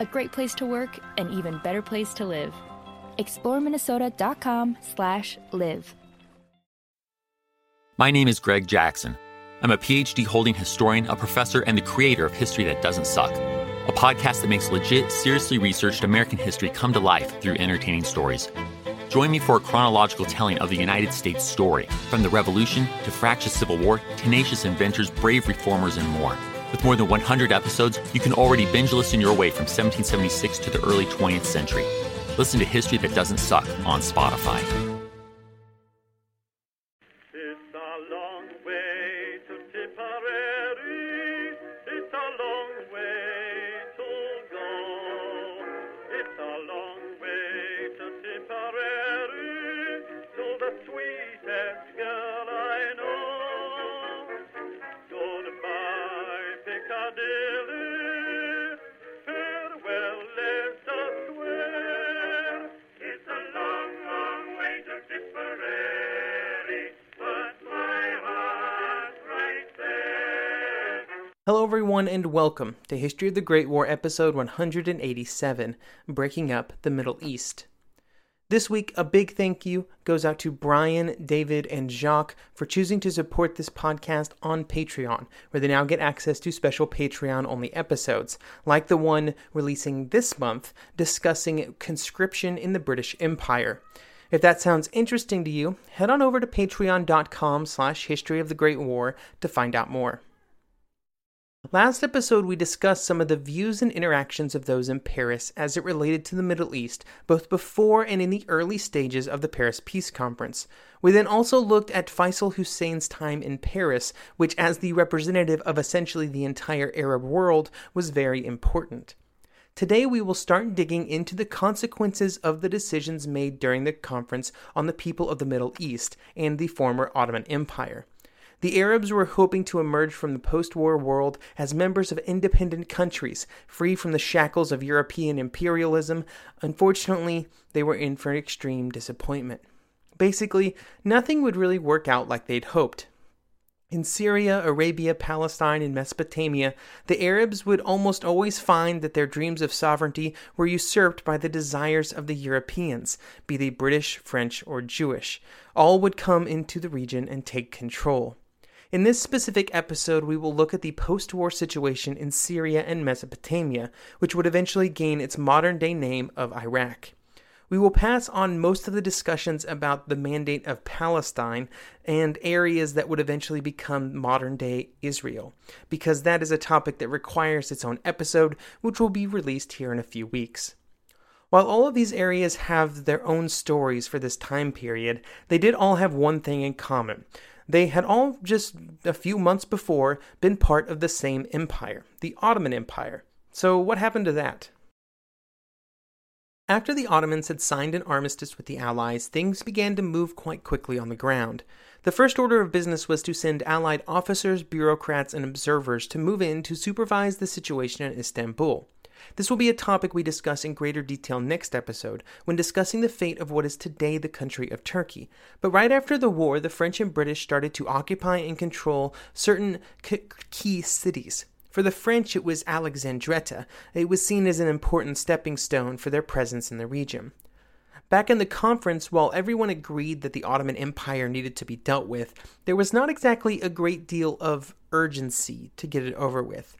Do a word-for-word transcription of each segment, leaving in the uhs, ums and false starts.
A great place to work, an even better place to live. Explore Minnesota dot com slash live. My name is Greg Jackson. I'm a P H D holding historian, a professor, and the creator of History That Doesn't Suck, a podcast that makes legit, seriously researched American history come to life through entertaining stories. Join me for a chronological telling of the United States story, from the Revolution to fractious Civil War, tenacious inventors, brave reformers, and more. With more than one hundred episodes, you can already binge listen your way from seventeen seventy-six to the early twentieth century. Listen to History That Doesn't Suck on Spotify. It's a long way to Tipperary. It's a long way to go. It's a long way to Tipperary, to the sweetest girl I know. Hello everyone and welcome to History of the Great War, episode one hundred eighty-seven, Breaking Up the Middle East. This week, a big thank you goes out to Brian, David, and Jacques for choosing to support this podcast on Patreon, where they now get access to special Patreon-only episodes, like the one releasing this month discussing conscription in the British Empire. If that sounds interesting to you, head on over to patreon.com slash history of the Great War to find out more. Last episode, we discussed some of the views and interactions of those in Paris as it related to the Middle East, both before and in the early stages of the Paris Peace Conference. We then also looked at Faisal Hussein's time in Paris, which as the representative of essentially the entire Arab world, was very important. Today, we will start digging into the consequences of the decisions made during the conference on the people of the Middle East and the former Ottoman Empire. The Arabs were hoping to emerge from the post-war world as members of independent countries, free from the shackles of European imperialism. Unfortunately, they were in for extreme disappointment. Basically, nothing would really work out like they'd hoped. In Syria, Arabia, Palestine, and Mesopotamia, the Arabs would almost always find that their dreams of sovereignty were usurped by the desires of the Europeans, be they British, French, or Jewish. All would come into the region and take control. In this specific episode, we will look at the post-war situation in Syria and Mesopotamia, which would eventually gain its modern-day name of Iraq. We will pass on most of the discussions about the Mandate of Palestine and areas that would eventually become modern-day Israel, because that is a topic that requires its own episode, which will be released here in a few weeks. While all of these areas have their own stories for this time period, they did all have one thing in common. They had all just a few months before been part of the same empire, the Ottoman Empire. So what happened to that? After the Ottomans had signed an armistice with the Allies, things began to move quite quickly on the ground. The first order of business was to send Allied officers, bureaucrats, and observers to move in to supervise the situation in Istanbul. This will be a topic we discuss in greater detail next episode, when discussing the fate of what is today the country of Turkey. But right after the war, the French and British started to occupy and control certain c- key cities. For the French, it was Alexandretta. It was seen as an important stepping stone for their presence in the region. Back in the conference, while everyone agreed that the Ottoman Empire needed to be dealt with, there was not exactly a great deal of urgency to get it over with.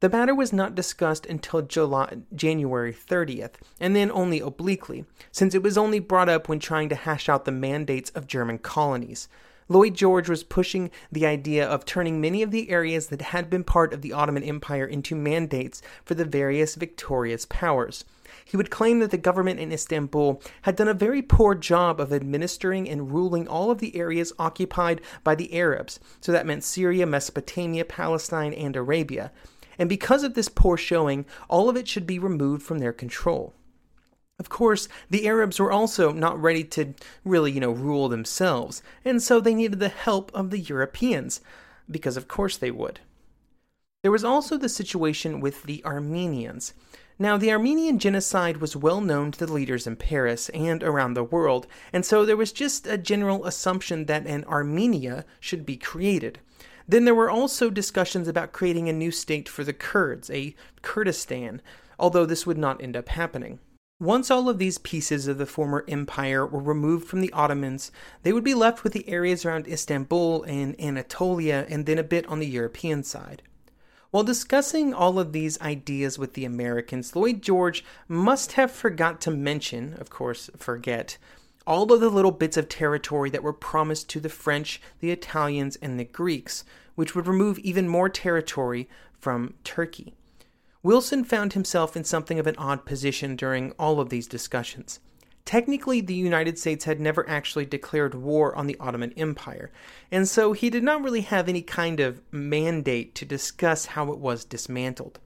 The matter was not discussed until July, January thirtieth, and then only obliquely, since it was only brought up when trying to hash out the mandates of German colonies. Lloyd George was pushing the idea of turning many of the areas that had been part of the Ottoman Empire into mandates for the various victorious powers. He would claim that the government in Istanbul had done a very poor job of administering and ruling all of the areas occupied by the Arabs, so that meant Syria, Mesopotamia, Palestine, and Arabia. And because of this poor showing, all of it should be removed from their control. Of course, the Arabs were also not ready to really, you know, rule themselves, and so they needed the help of the Europeans, because of course they would. There was also the situation with the Armenians. Now, the Armenian genocide was well known to the leaders in Paris and around the world, and so there was just a general assumption that an Armenia should be created. Then there were also discussions about creating a new state for the Kurds, a Kurdistan, although this would not end up happening. Once all of these pieces of the former empire were removed from the Ottomans, they would be left with the areas around Istanbul and Anatolia, and then a bit on the European side. While discussing all of these ideas with the Americans, Lloyd George must have forgot to mention, of course, forget, all of the little bits of territory that were promised to the French, the Italians, and the Greeks, which would remove even more territory from Turkey. Wilson found himself in something of an odd position during all of these discussions. Technically, the United States had never actually declared war on the Ottoman Empire, and so he did not really have any kind of mandate to discuss how it was dismantled.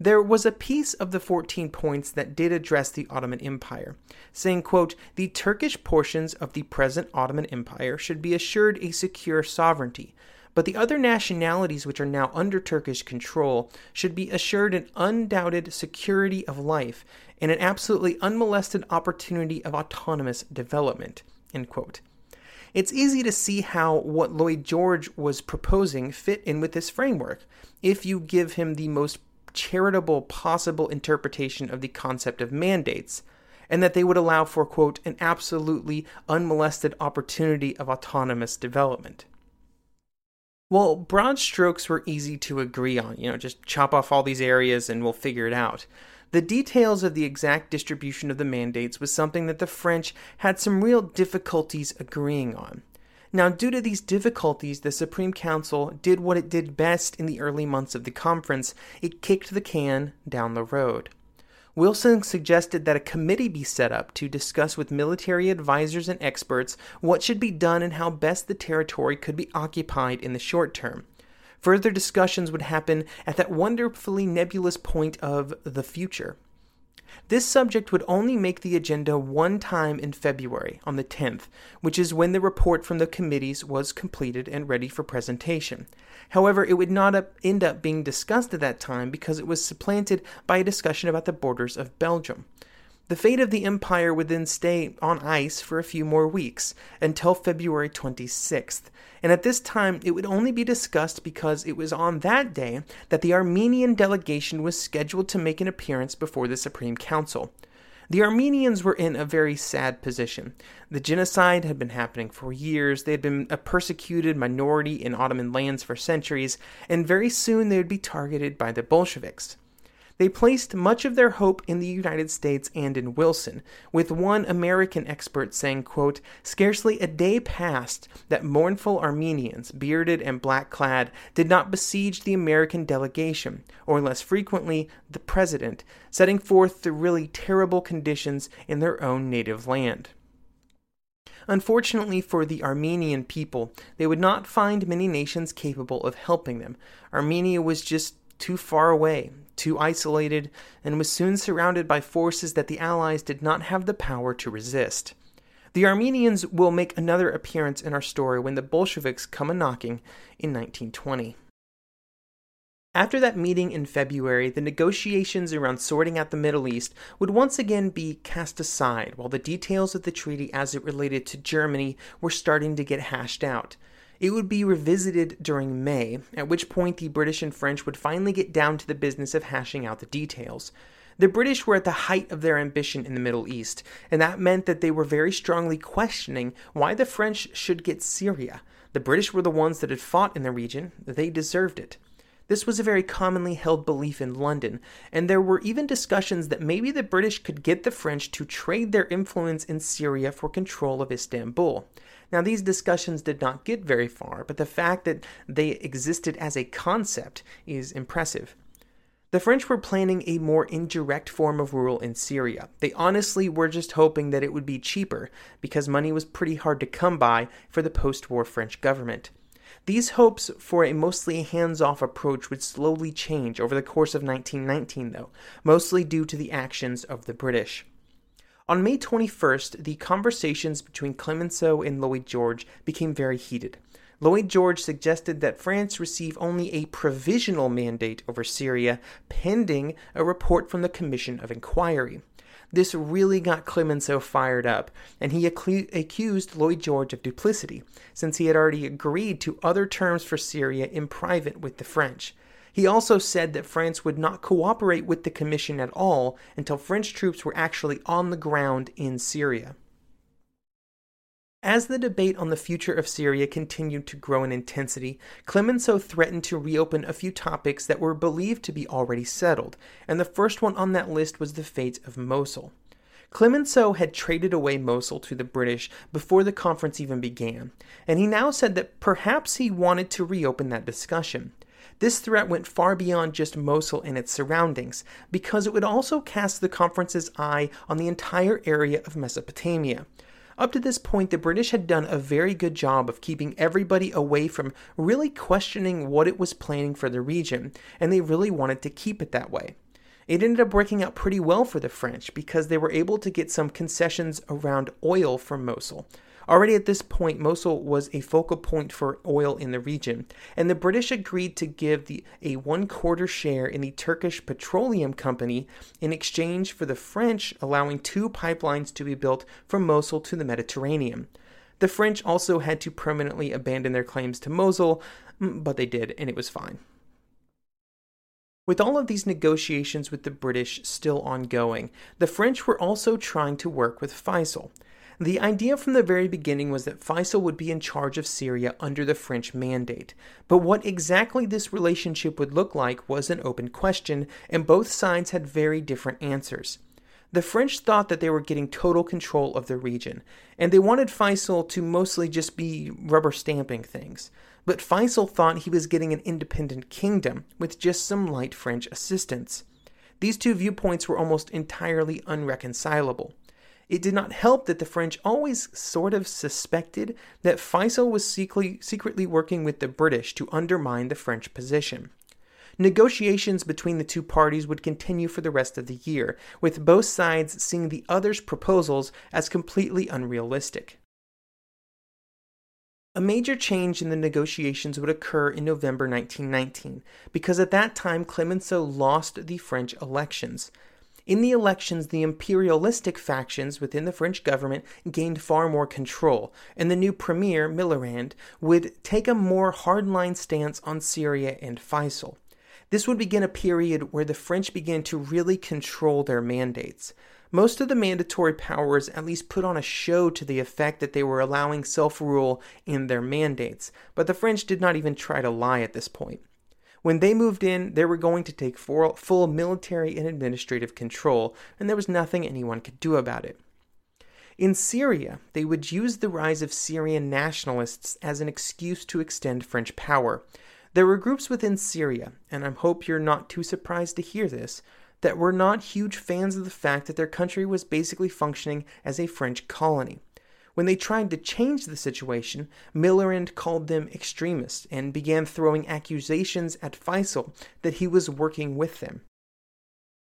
There was a piece of the fourteen points that did address the Ottoman Empire, saying, quote, "The Turkish portions of the present Ottoman Empire should be assured a secure sovereignty, but the other nationalities which are now under Turkish control should be assured an undoubted security of life and an absolutely unmolested opportunity of autonomous development," end quote. It's easy to see how what Lloyd George was proposing fit in with this framework, if you give him the most charitable possible interpretation of the concept of mandates, and that they would allow for, quote, "an absolutely unmolested opportunity of autonomous development." Well, broad strokes were easy to agree on, you know, just chop off all these areas and we'll figure it out. The details of the exact distribution of the mandates was something that the French had some real difficulties agreeing on. Now, due to these difficulties, the Supreme Council did what it did best in the early months of the conference. It kicked the can down the road. Wilson suggested that a committee be set up to discuss with military advisors and experts what should be done and how best the territory could be occupied in the short term. Further discussions would happen at that wonderfully nebulous point of the future. This subject would only make the agenda one time in February, on the tenth, which is when the report from the committees was completed and ready for presentation. However, it would not up end up being discussed at that time because it was supplanted by a discussion about the borders of Belgium. The fate of the empire would then stay on ice for a few more weeks, until February twenty-sixth, and at this time it would only be discussed because it was on that day that the Armenian delegation was scheduled to make an appearance before the Supreme Council. The Armenians were in a very sad position. The genocide had been happening for years, they had been a persecuted minority in Ottoman lands for centuries, and very soon they would be targeted by the Bolsheviks. They placed much of their hope in the United States and in Wilson, with one American expert saying, quote, "Scarcely a day passed that mournful Armenians, bearded and black-clad, did not besiege the American delegation, or less frequently, the president, setting forth the really terrible conditions in their own native land." Unfortunately for the Armenian people, they would not find many nations capable of helping them. Armenia was just too far away, too isolated, and was soon surrounded by forces that the Allies did not have the power to resist. The Armenians will make another appearance in our story when the Bolsheviks come a-knocking in nineteen twenty. After that meeting in February, the negotiations around sorting out the Middle East would once again be cast aside, while the details of the treaty as it related to Germany were starting to get hashed out. It would be revisited during May, at which point the British and French would finally get down to the business of hashing out the details. The British were at the height of their ambition in the Middle East, and that meant that they were very strongly questioning why the French should get Syria. The British were the ones that had fought in the region. They deserved it. This was a very commonly held belief in London, and there were even discussions that maybe the British could get the French to trade their influence in Syria for control of Istanbul. Now, these discussions did not get very far, but the fact that they existed as a concept is impressive. The French were planning a more indirect form of rule in Syria. They honestly were just hoping that it would be cheaper, because money was pretty hard to come by for the post-war French government. These hopes for a mostly hands-off approach would slowly change over the course of nineteen nineteen, though, mostly due to the actions of the British. On May twenty-first, the conversations between Clemenceau and Lloyd George became very heated. Lloyd George suggested that France receive only a provisional mandate over Syria, pending a report from the Commission of Inquiry. This really got Clemenceau fired up, and he ac- accused Lloyd George of duplicity, since he had already agreed to other terms for Syria in private with the French. He also said that France would not cooperate with the commission at all until French troops were actually on the ground in Syria. As the debate on the future of Syria continued to grow in intensity, Clemenceau threatened to reopen a few topics that were believed to be already settled, and the first one on that list was the fate of Mosul. Clemenceau had traded away Mosul to the British before the conference even began, and he now said that perhaps he wanted to reopen that discussion. This threat went far beyond just Mosul and its surroundings, because it would also cast the conference's eye on the entire area of Mesopotamia. Up to this point, the British had done a very good job of keeping everybody away from really questioning what it was planning for the region, and they really wanted to keep it that way. It ended up working out pretty well for the French because they were able to get some concessions around oil from Mosul. Already at this point, Mosul was a focal point for oil in the region, and the British agreed to give the, a one-quarter share in the Turkish Petroleum Company in exchange for the French allowing two pipelines to be built from Mosul to the Mediterranean. The French also had to permanently abandon their claims to Mosul, but they did, and it was fine. With all of these negotiations with the British still ongoing, the French were also trying to work with Faisal. The idea from the very beginning was that Faisal would be in charge of Syria under the French mandate, but what exactly this relationship would look like was an open question, and both sides had very different answers. The French thought that they were getting total control of the region, and they wanted Faisal to mostly just be rubber stamping things. But Faisal thought he was getting an independent kingdom with just some light French assistance. These two viewpoints were almost entirely unreconcilable. It did not help that the French always sort of suspected that Faisal was secretly, secretly working with the British to undermine the French position. Negotiations between the two parties would continue for the rest of the year, with both sides seeing the other's proposals as completely unrealistic. A major change in the negotiations would occur in November nineteen nineteen, because at that time Clemenceau lost the French elections. In the elections, the imperialistic factions within the French government gained far more control, and the new premier, Millerand, would take a more hardline stance on Syria and Faisal. This would begin a period where the French began to really control their mandates. Most of the mandatory powers at least put on a show to the effect that they were allowing self-rule in their mandates, but the French did not even try to lie at this point. When they moved in, they were going to take full military and administrative control, and there was nothing anyone could do about it. In Syria, they would use the rise of Syrian nationalists as an excuse to extend French power. There were groups within Syria, and I hope you're not too surprised to hear this, that were not huge fans of the fact that their country was basically functioning as a French colony. When they tried to change the situation, Millerand called them extremists and began throwing accusations at Faisal that he was working with them.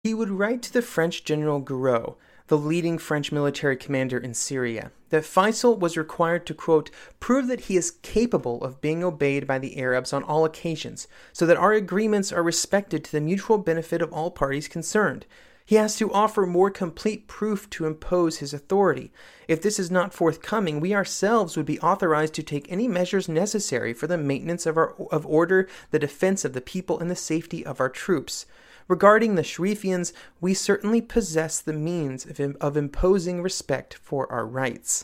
He would write to the French General Gouraud, the leading French military commander in Syria, that Faisal was required to, quote, prove that he is capable of being obeyed by the Arabs on all occasions, so that our agreements are respected to the mutual benefit of all parties concerned. He has to offer more complete proof to impose his authority. If this is not forthcoming, we ourselves would be authorized to take any measures necessary for the maintenance of our of order, the defense of the people, and the safety of our troops. Regarding the Sharifians, we certainly possess the means of, of imposing respect for our rights.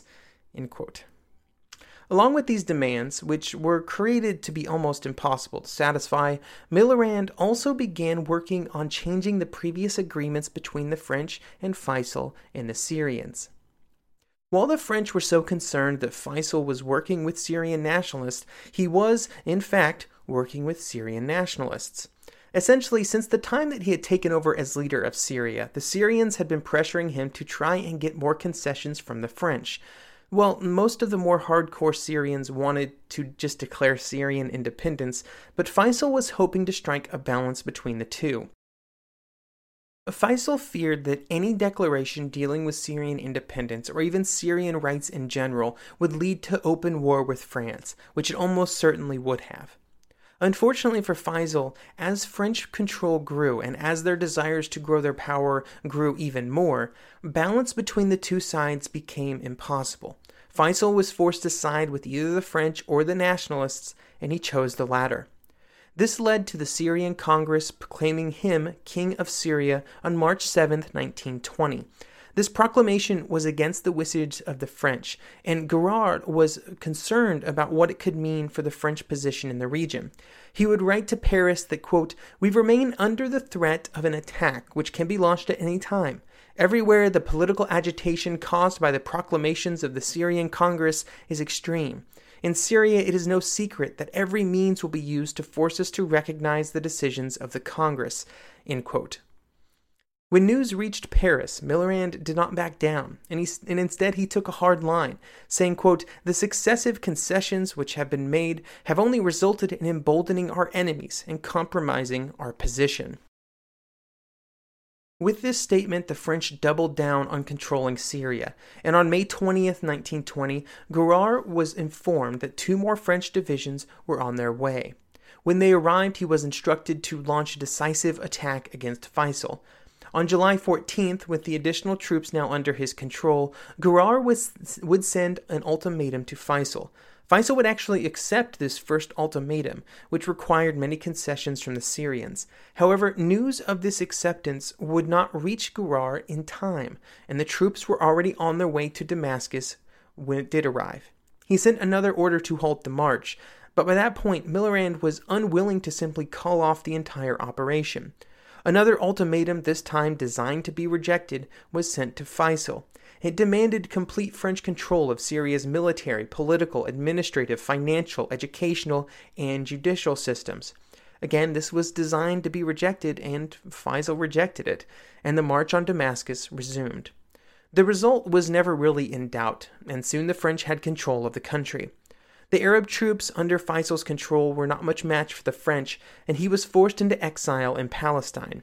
End quote. Along with these demands, which were created to be almost impossible to satisfy, Millerand also began working on changing the previous agreements between the French and Faisal and the Syrians. While the French were so concerned that Faisal was working with Syrian nationalists, he was, in fact, working with Syrian nationalists. Essentially, since the time that he had taken over as leader of Syria, the Syrians had been pressuring him to try and get more concessions from the French. Well, most of the more hardcore Syrians wanted to just declare Syrian independence, but Faisal was hoping to strike a balance between the two. Faisal feared that any declaration dealing with Syrian independence, or even Syrian rights in general, would lead to open war with France, which it almost certainly would have. Unfortunately for Faisal, as French control grew and as their desires to grow their power grew even more, balance between the two sides became impossible. Faisal was forced to side with either the French or the nationalists, and he chose the latter. This led to the Syrian Congress proclaiming him King of Syria on March seventh, nineteen twenty. This proclamation was against the wishes of the French, and Gouraud was concerned about what it could mean for the French position in the region. He would write to Paris that, quote, "We remain under the threat of an attack which can be launched at any time. Everywhere the political agitation caused by the proclamations of the Syrian Congress is extreme. In Syria, it is no secret that every means will be used to force us to recognize the decisions of the Congress," end quote. When news reached Paris, Millerand did not back down, and, he, and instead he took a hard line, saying, quote, "The successive concessions which have been made have only resulted in emboldening our enemies and compromising our position." With this statement, the French doubled down on controlling Syria, and on May twentieth, nineteen twenty, Gouraud was informed that two more French divisions were on their way. When they arrived, he was instructed to launch a decisive attack against Faisal. On July fourteenth, with the additional troops now under his control, Gouraud was, would send an ultimatum to Faisal. Faisal would actually accept this first ultimatum, which required many concessions from the Syrians. However, news of this acceptance would not reach Gouraud in time, and the troops were already on their way to Damascus when it did arrive. He sent another order to halt the march, but by that point, Millerand was unwilling to simply call off the entire operation. Another ultimatum, this time designed to be rejected, was sent to Faisal. It demanded complete French control of Syria's military, political, administrative, financial, educational, and judicial systems. Again, this was designed to be rejected, and Faisal rejected it, and the march on Damascus resumed. The result was never really in doubt, and soon the French had control of the country. The Arab troops under Faisal's control were not much match for the French, and he was forced into exile in Palestine.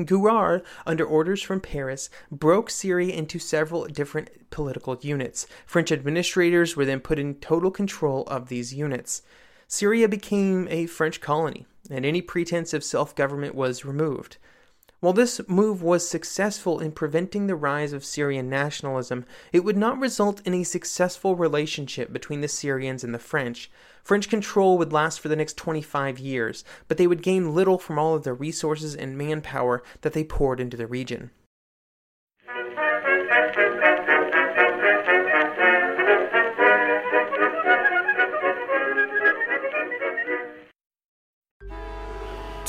Gouraud, under orders from Paris, broke Syria into several different political units. French administrators were then put in total control of these units. Syria became a French colony, and any pretense of self-government was removed. While this move was successful in preventing the rise of Syrian nationalism, it would not result in a successful relationship between the Syrians and the French. French control would last for the next twenty-five years, but they would gain little from all of the resources and manpower that they poured into the region.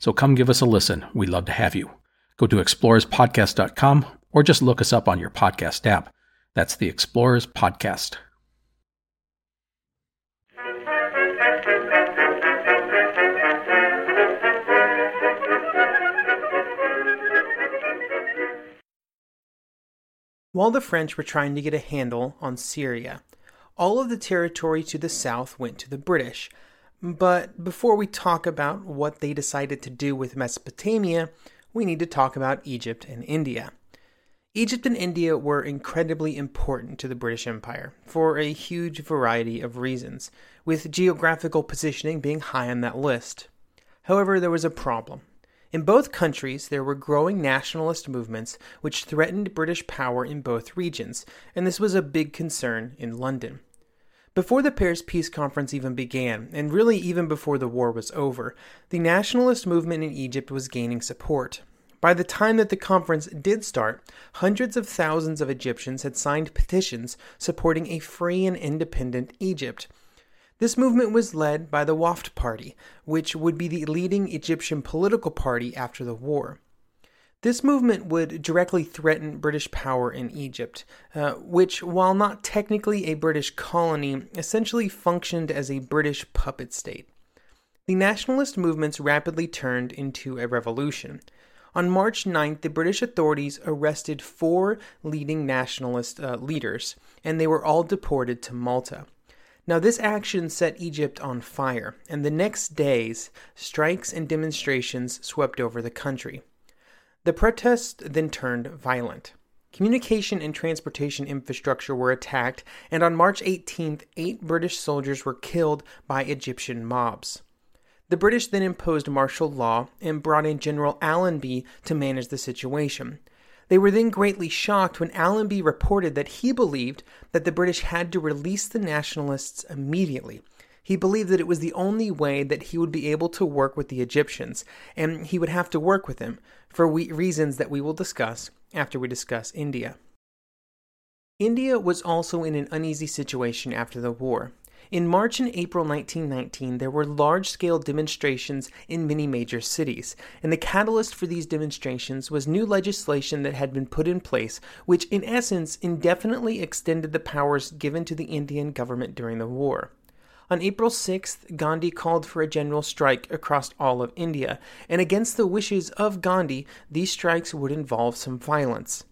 So come give us a listen. We'd love to have you. Go to explorers podcast dot com or just look us up on your podcast app. That's the Explorers Podcast. While the French were trying to get a handle on Syria, all of the territory to the south went to the British. But before we talk about what they decided to do with Mesopotamia, we need to talk about Egypt and India. Egypt and India were incredibly important to the British Empire for a huge variety of reasons, with geographical positioning being high on that list. However, there was a problem. In both countries, there were growing nationalist movements which threatened British power in both regions, and this was a big concern in London. Before the Paris Peace Conference even began, and really even before the war was over, the nationalist movement in Egypt was gaining support. By the time that the conference did start, hundreds of thousands of Egyptians had signed petitions supporting a free and independent Egypt. This movement was led by the Wafd Party, which would be the leading Egyptian political party after the war. This movement would directly threaten British power in Egypt, uh, which, while not technically a British colony, essentially functioned as a British puppet state. The nationalist movements rapidly turned into a revolution. On March ninth, the British authorities arrested four leading nationalist uh, leaders, and they were all deported to Malta. Now, this action set Egypt on fire, and the next days, strikes and demonstrations swept over the country. The protests then turned violent. Communication and transportation infrastructure were attacked, and on March eighteenth, eight British soldiers were killed by Egyptian mobs. The British then imposed martial law and brought in General Allenby to manage the situation. They were then greatly shocked when Allenby reported that he believed that the British had to release the nationalists immediately. He believed that it was the only way that he would be able to work with the Egyptians, and he would have to work with them, for we- reasons that we will discuss after we discuss India. India was also in an uneasy situation after the war. In March and April nineteen nineteen, there were large-scale demonstrations in many major cities, and the catalyst for these demonstrations was new legislation that had been put in place, which in essence indefinitely extended the powers given to the Indian government during the war. On April sixth, Gandhi called for a general strike across all of India, and against the wishes of Gandhi, these strikes would involve some violence.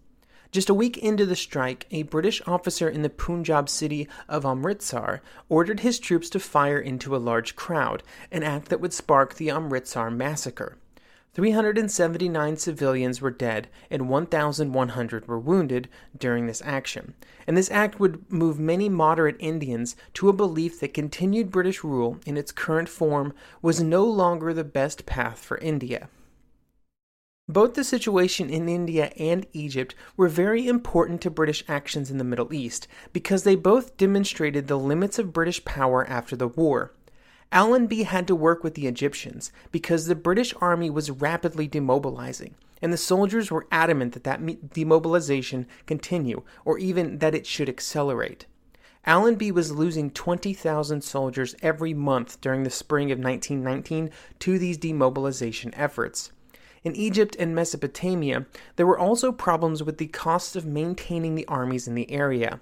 Just a week into the strike, a British officer in the Punjab city of Amritsar ordered his troops to fire into a large crowd, an act that would spark the Amritsar massacre. three hundred seventy-nine civilians were dead and one thousand one hundred were wounded during this action, and this act would move many moderate Indians to a belief that continued British rule in its current form was no longer the best path for India. Both the situation in India and Egypt were very important to British actions in the Middle East because they both demonstrated the limits of British power after the war. Allenby had to work with the Egyptians because the British army was rapidly demobilizing, and the soldiers were adamant that that demobilization continue, or even that it should accelerate. Allenby was losing twenty thousand soldiers every month during the spring of nineteen nineteen to these demobilization efforts. In Egypt and Mesopotamia, there were also problems with the cost of maintaining the armies in the area.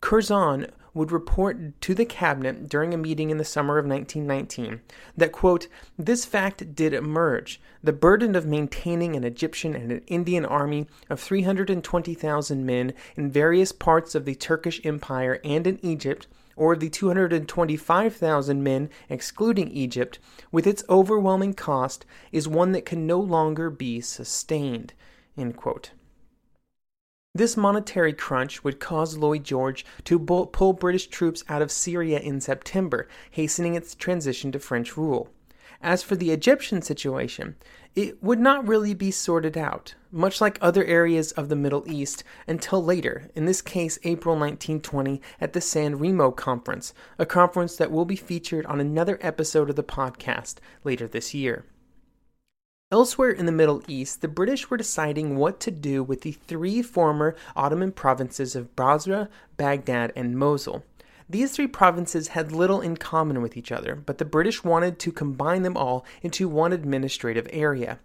Curzon would report to the cabinet during a meeting in the summer of nineteen nineteen that, quote, "This fact did emerge. The burden of maintaining an Egyptian and an Indian army of three hundred twenty thousand men in various parts of the Turkish Empire and in Egypt, or the two hundred twenty-five thousand men excluding Egypt, with its overwhelming cost, is one that can no longer be sustained," end quote. This monetary crunch would cause Lloyd George to bull- pull British troops out of Syria in September, hastening its transition to French rule. As for the Egyptian situation, it would not really be sorted out, much like other areas of the Middle East, until later, in this case April nineteen twenty, at the San Remo Conference, a conference that will be featured on another episode of the podcast later this year. Elsewhere in the Middle East, the British were deciding what to do with the three former Ottoman provinces of Basra, Baghdad, and Mosul. These three provinces had little in common with each other, but the British wanted to combine them all into one administrative area.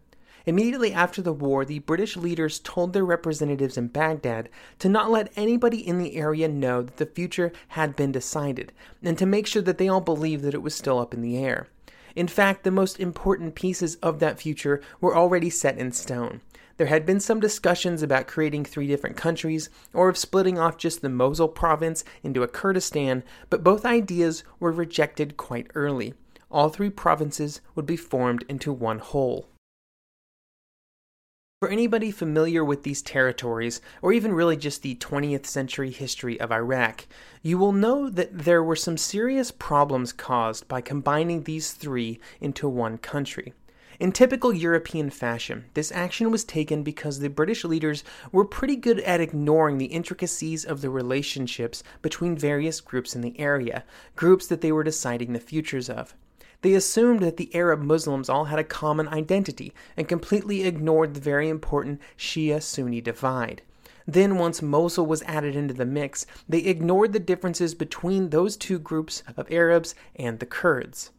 Immediately after the war, the British leaders told their representatives in Baghdad to not let anybody in the area know that the future had been decided, and to make sure that they all believed that it was still up in the air. In fact, the most important pieces of that future were already set in stone. There had been some discussions about creating three different countries, or of splitting off just the Mosul province into a Kurdistan, but both ideas were rejected quite early. All three provinces would be formed into one whole. For anybody familiar with these territories, or even really just the twentieth century history of Iraq, you will know that there were some serious problems caused by combining these three into one country. In typical European fashion, this action was taken because the British leaders were pretty good at ignoring the intricacies of the relationships between various groups in the area, groups that they were deciding the futures of. They assumed that the Arab Muslims all had a common identity and completely ignored the very important Shia-Sunni divide. Then, once Mosul was added into the mix, they ignored the differences between those two groups of Arabs and the Kurds.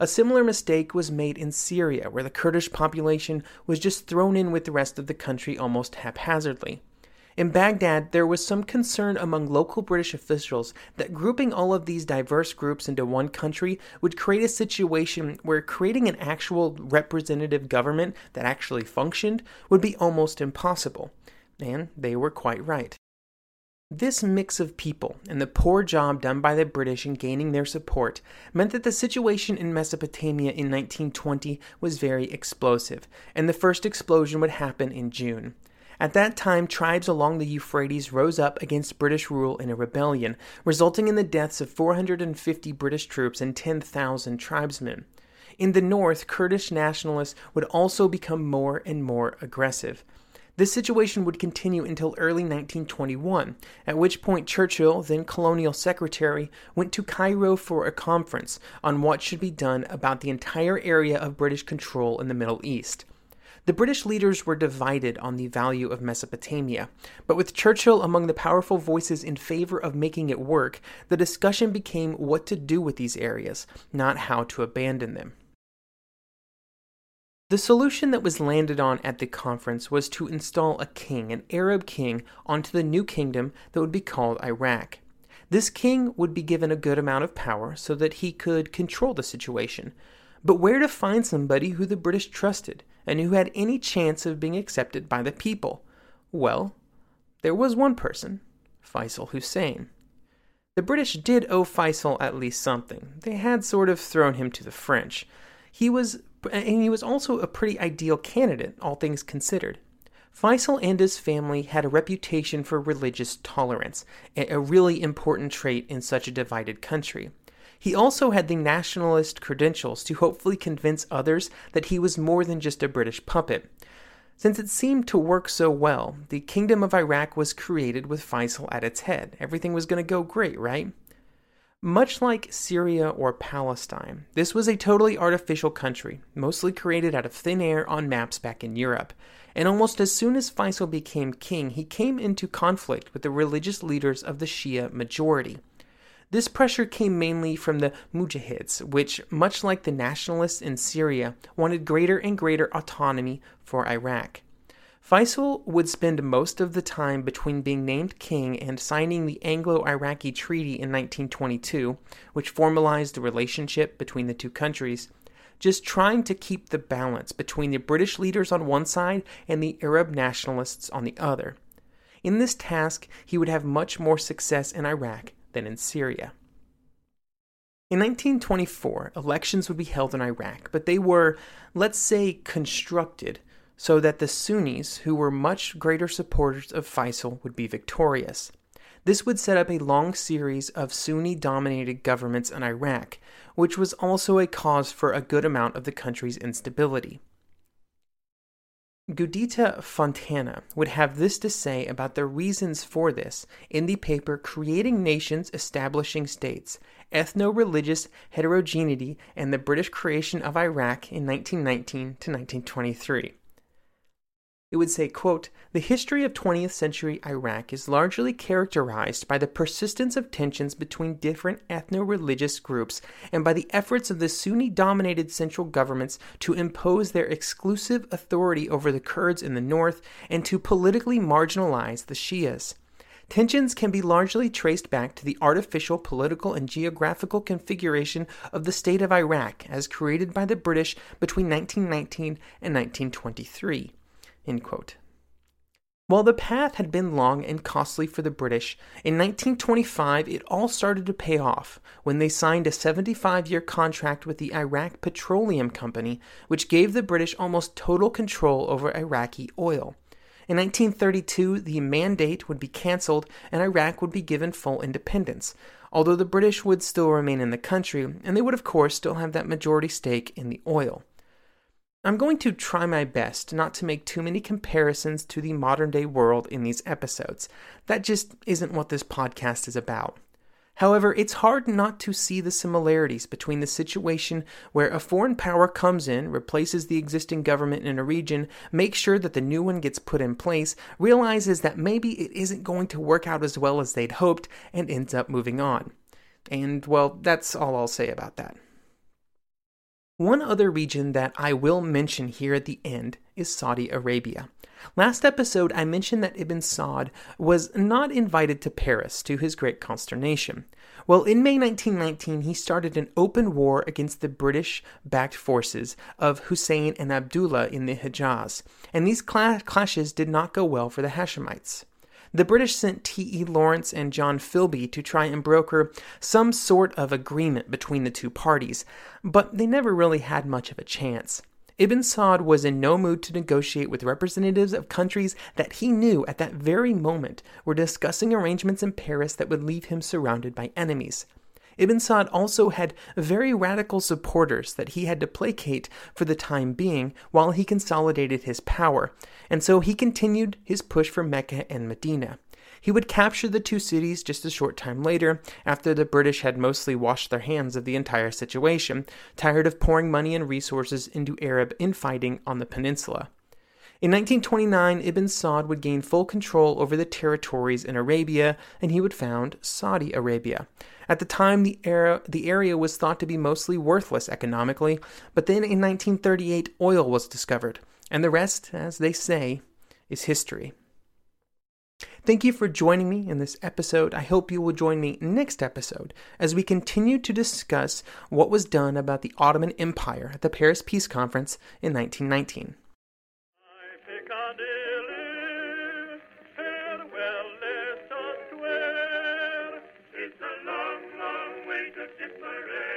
A similar mistake was made in Syria, where the Kurdish population was just thrown in with the rest of the country almost haphazardly. In Baghdad, there was some concern among local British officials that grouping all of these diverse groups into one country would create a situation where creating an actual representative government that actually functioned would be almost impossible. And they were quite right. This mix of people and the poor job done by the British in gaining their support meant that the situation in Mesopotamia in nineteen twenty was very explosive, and the first explosion would happen in June. At that time, tribes along the Euphrates rose up against British rule in a rebellion, resulting in the deaths of four hundred fifty British troops and ten thousand tribesmen. In the north, Kurdish nationalists would also become more and more aggressive. This situation would continue until early nineteen twenty-one, at which point Churchill, then colonial secretary, went to Cairo for a conference on what should be done about the entire area of British control in the Middle East. The British leaders were divided on the value of Mesopotamia, but with Churchill among the powerful voices in favor of making it work, the discussion became what to do with these areas, not how to abandon them. The solution that was landed on at the conference was to install a king, an Arab king, onto the new kingdom that would be called Iraq. This king would be given a good amount of power so that he could control the situation. But where to find somebody who the British trusted and who had any chance of being accepted by the people? Well, there was one person, Faisal Hussein. The British did owe Faisal at least something. They had sort of thrown him to the French. He was, and he was also a pretty ideal candidate, all things considered. Faisal and his family had a reputation for religious tolerance, a really important trait in such a divided country. He also had the nationalist credentials to hopefully convince others that he was more than just a British puppet. Since it seemed to work so well, the Kingdom of Iraq was created with Faisal at its head. Everything was going to go great, right? Much like Syria or Palestine, this was a totally artificial country, mostly created out of thin air on maps back in Europe. And almost as soon as Faisal became king, he came into conflict with the religious leaders of the Shia majority. This pressure came mainly from the Mujahids, which, much like the nationalists in Syria, wanted greater and greater autonomy for Iraq. Faisal would spend most of the time between being named king and signing the Anglo-Iraqi Treaty in nineteen twenty-two, which formalized the relationship between the two countries, just trying to keep the balance between the British leaders on one side and the Arab nationalists on the other. In this task, he would have much more success in Iraq than in Syria. In nineteen twenty-four, elections would be held in Iraq, but they were, let's say, constructed so that the Sunnis, who were much greater supporters of Faisal, would be victorious. This would set up a long series of Sunni-dominated governments in Iraq, which was also a cause for a good amount of the country's instability. Gudita Fontana would have this to say about the reasons for this in the paper Creating Nations, Establishing States, Ethno-Religious Heterogeneity and the British Creation of Iraq in nineteen nineteen to nineteen twenty-three. It would say, quote, "The history of twentieth century Iraq is largely characterized by the persistence of tensions between different ethno-religious groups and by the efforts of the Sunni-dominated central governments to impose their exclusive authority over the Kurds in the north and to politically marginalize the Shias. Tensions can be largely traced back to the artificial political and geographical configuration of the state of Iraq as created by the British between nineteen nineteen and nineteen twenty-three." End quote. While the path had been long and costly for the British, in nineteen twenty-five it all started to pay off when they signed a seventy-five year contract with the Iraq Petroleum Company, which gave the British almost total control over Iraqi oil. In nineteen thirty-two, the mandate would be cancelled and Iraq would be given full independence, although the British would still remain in the country, and they would of course still have that majority stake in the oil. I'm going to try my best not to make too many comparisons to the modern day world in these episodes. That just isn't what this podcast is about. However, it's hard not to see the similarities between the situation where a foreign power comes in, replaces the existing government in a region, makes sure that the new one gets put in place, realizes that maybe it isn't going to work out as well as they'd hoped, and ends up moving on. And, well, that's all I'll say about that. One other region that I will mention here at the end is Saudi Arabia. Last episode, I mentioned that Ibn Saud was not invited to Paris, to his great consternation. Well, in May nineteen nineteen, he started an open war against the British-backed forces of Hussein and Abdullah in the Hejaz, and these cl- clashes did not go well for the Hashemites. The British sent T E Lawrence and John Philby to try and broker some sort of agreement between the two parties, but they never really had much of a chance. Ibn Saud was in no mood to negotiate with representatives of countries that he knew at that very moment were discussing arrangements in Paris that would leave him surrounded by enemies. Ibn Saud also had very radical supporters that he had to placate for the time being while he consolidated his power, and so he continued his push for Mecca and Medina. He would capture the two cities just a short time later, after the British had mostly washed their hands of the entire situation, tired of pouring money and resources into Arab infighting on the peninsula. In nineteen twenty-nine, Ibn Saud would gain full control over the territories in Arabia, and he would found Saudi Arabia. At the time, the era, the area was thought to be mostly worthless economically, but then in nineteen thirty-eight, oil was discovered, and the rest, as they say, is history. Thank you for joining me in this episode. I hope you will join me next episode as we continue to discuss what was done about the Ottoman Empire at the Paris Peace Conference in nineteen nineteen. Farewell, let us swear, it's a long, long way to Tipperary.